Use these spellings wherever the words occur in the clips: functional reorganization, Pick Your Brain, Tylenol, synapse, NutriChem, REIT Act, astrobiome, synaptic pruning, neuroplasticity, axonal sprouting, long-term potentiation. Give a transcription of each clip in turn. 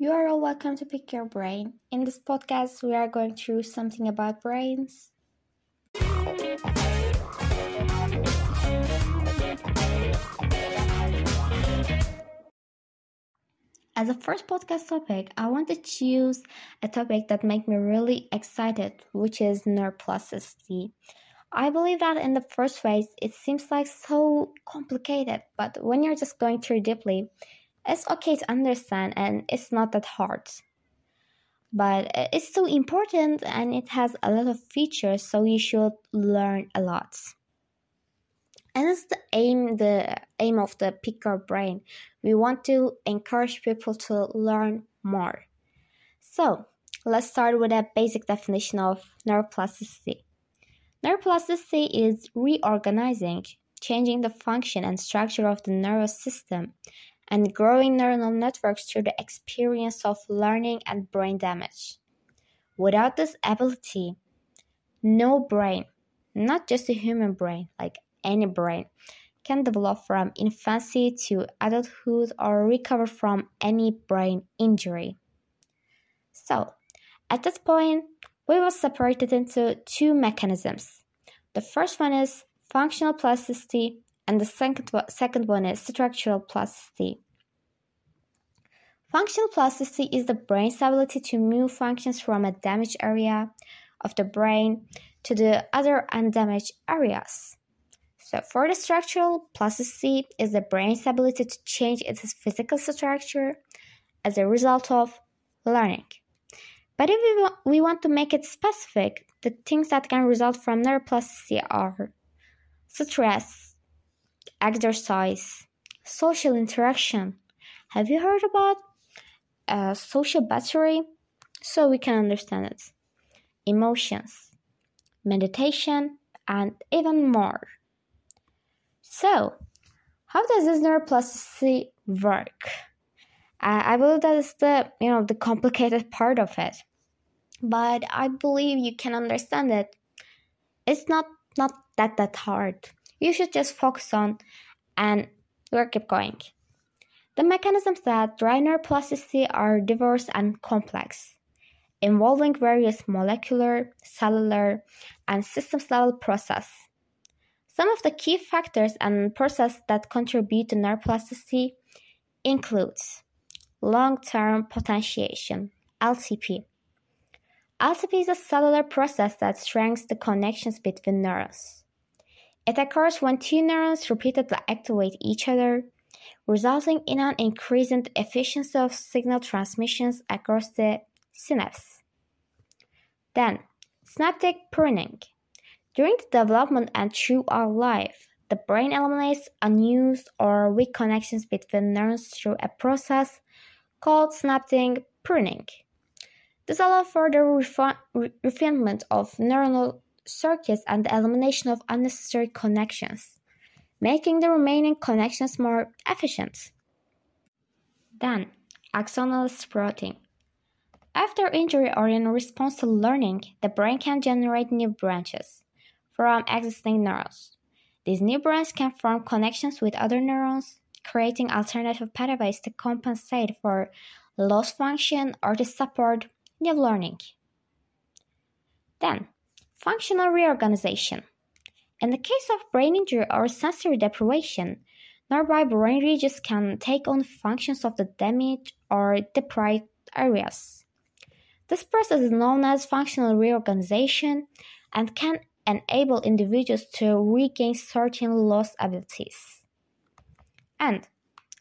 You are all welcome to Pick Your Brain. In this podcast, we are going through something about brains. As a first podcast topic, I want to choose a topic that makes me really excited, which is neuroplasticity. I believe that in the first phase, it seems like so complicated, but when you're just going through deeply, it's okay to understand and it's not that hard. But it's so important and it has a lot of features, so you should learn a lot. And it's the aim of the Pick Your Brain. We want to encourage people to learn more. So let's start with a basic definition of neuroplasticity. Neuroplasticity is reorganizing, changing the function and structure of the nervous system, and growing neuronal networks through the experience of learning and brain damage. Without this ability, no brain, not just the human brain, like any brain, can develop from infancy to adulthood or recover from any brain injury. So, at this point, we will separate it into two mechanisms. The first one is functional plasticity, and the second one is structural plasticity. Functional plasticity is the brain's ability to move functions from a damaged area of the brain to the other undamaged areas. So for the structural plasticity is the brain's ability to change its physical structure as a result of learning. But if we want to make it specific, the things that can result from neuroplasticity are stress, exercise, social interaction. Have you heard about social battery? So we can understand it. Emotions, meditation, and even more. So, how does this neuroplasticity work? I believe that is the complicated part of it, but I believe you can understand it. It's not that hard. You should just focus on and we'll keep going. The mechanisms that drive neuroplasticity are diverse and complex, involving various molecular, cellular, and systems-level processes. Some of the key factors and processes that contribute to neuroplasticity include long-term potentiation, LTP. LTP is a cellular process that strengthens the connections between neurons. It occurs when two neurons repeatedly activate each other, resulting in an increase in the efficiency of signal transmissions across the synapse. Then, synaptic pruning. During the development and throughout life, the brain eliminates unused or weak connections between neurons through a process called synaptic pruning. This allows further refinement of neuronal circuits and the elimination of unnecessary connections, making the remaining connections more efficient. Then, axonal sprouting. After injury or in response to learning, the brain can generate new branches from existing neurons. These new branches can form connections with other neurons, creating alternative pathways to compensate for lost function or to support new learning. Then, functional reorganization. In the case of brain injury or sensory deprivation, nearby brain regions can take on functions of the damaged or deprived areas. This process is known as functional reorganization and can enable individuals to regain certain lost abilities. And,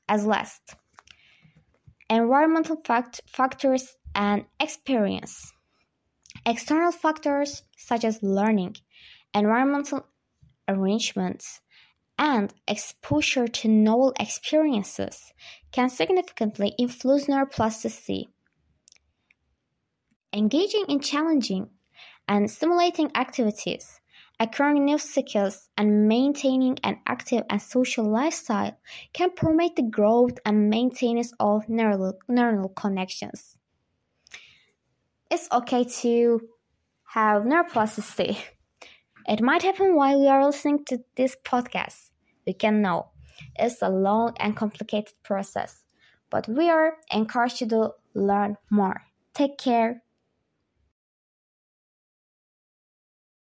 as last, environmental factors and experience. External factors such as learning, environmental arrangements, and exposure to novel experiences can significantly influence neuroplasticity. Engaging in challenging and stimulating activities, acquiring new skills, and maintaining an active and social lifestyle can promote the growth and maintenance of neural connections. It's okay to have neuroplasticity. It might happen while you are listening to this podcast. We can know it's a long and complicated process, but we are encouraged to learn more. Take care.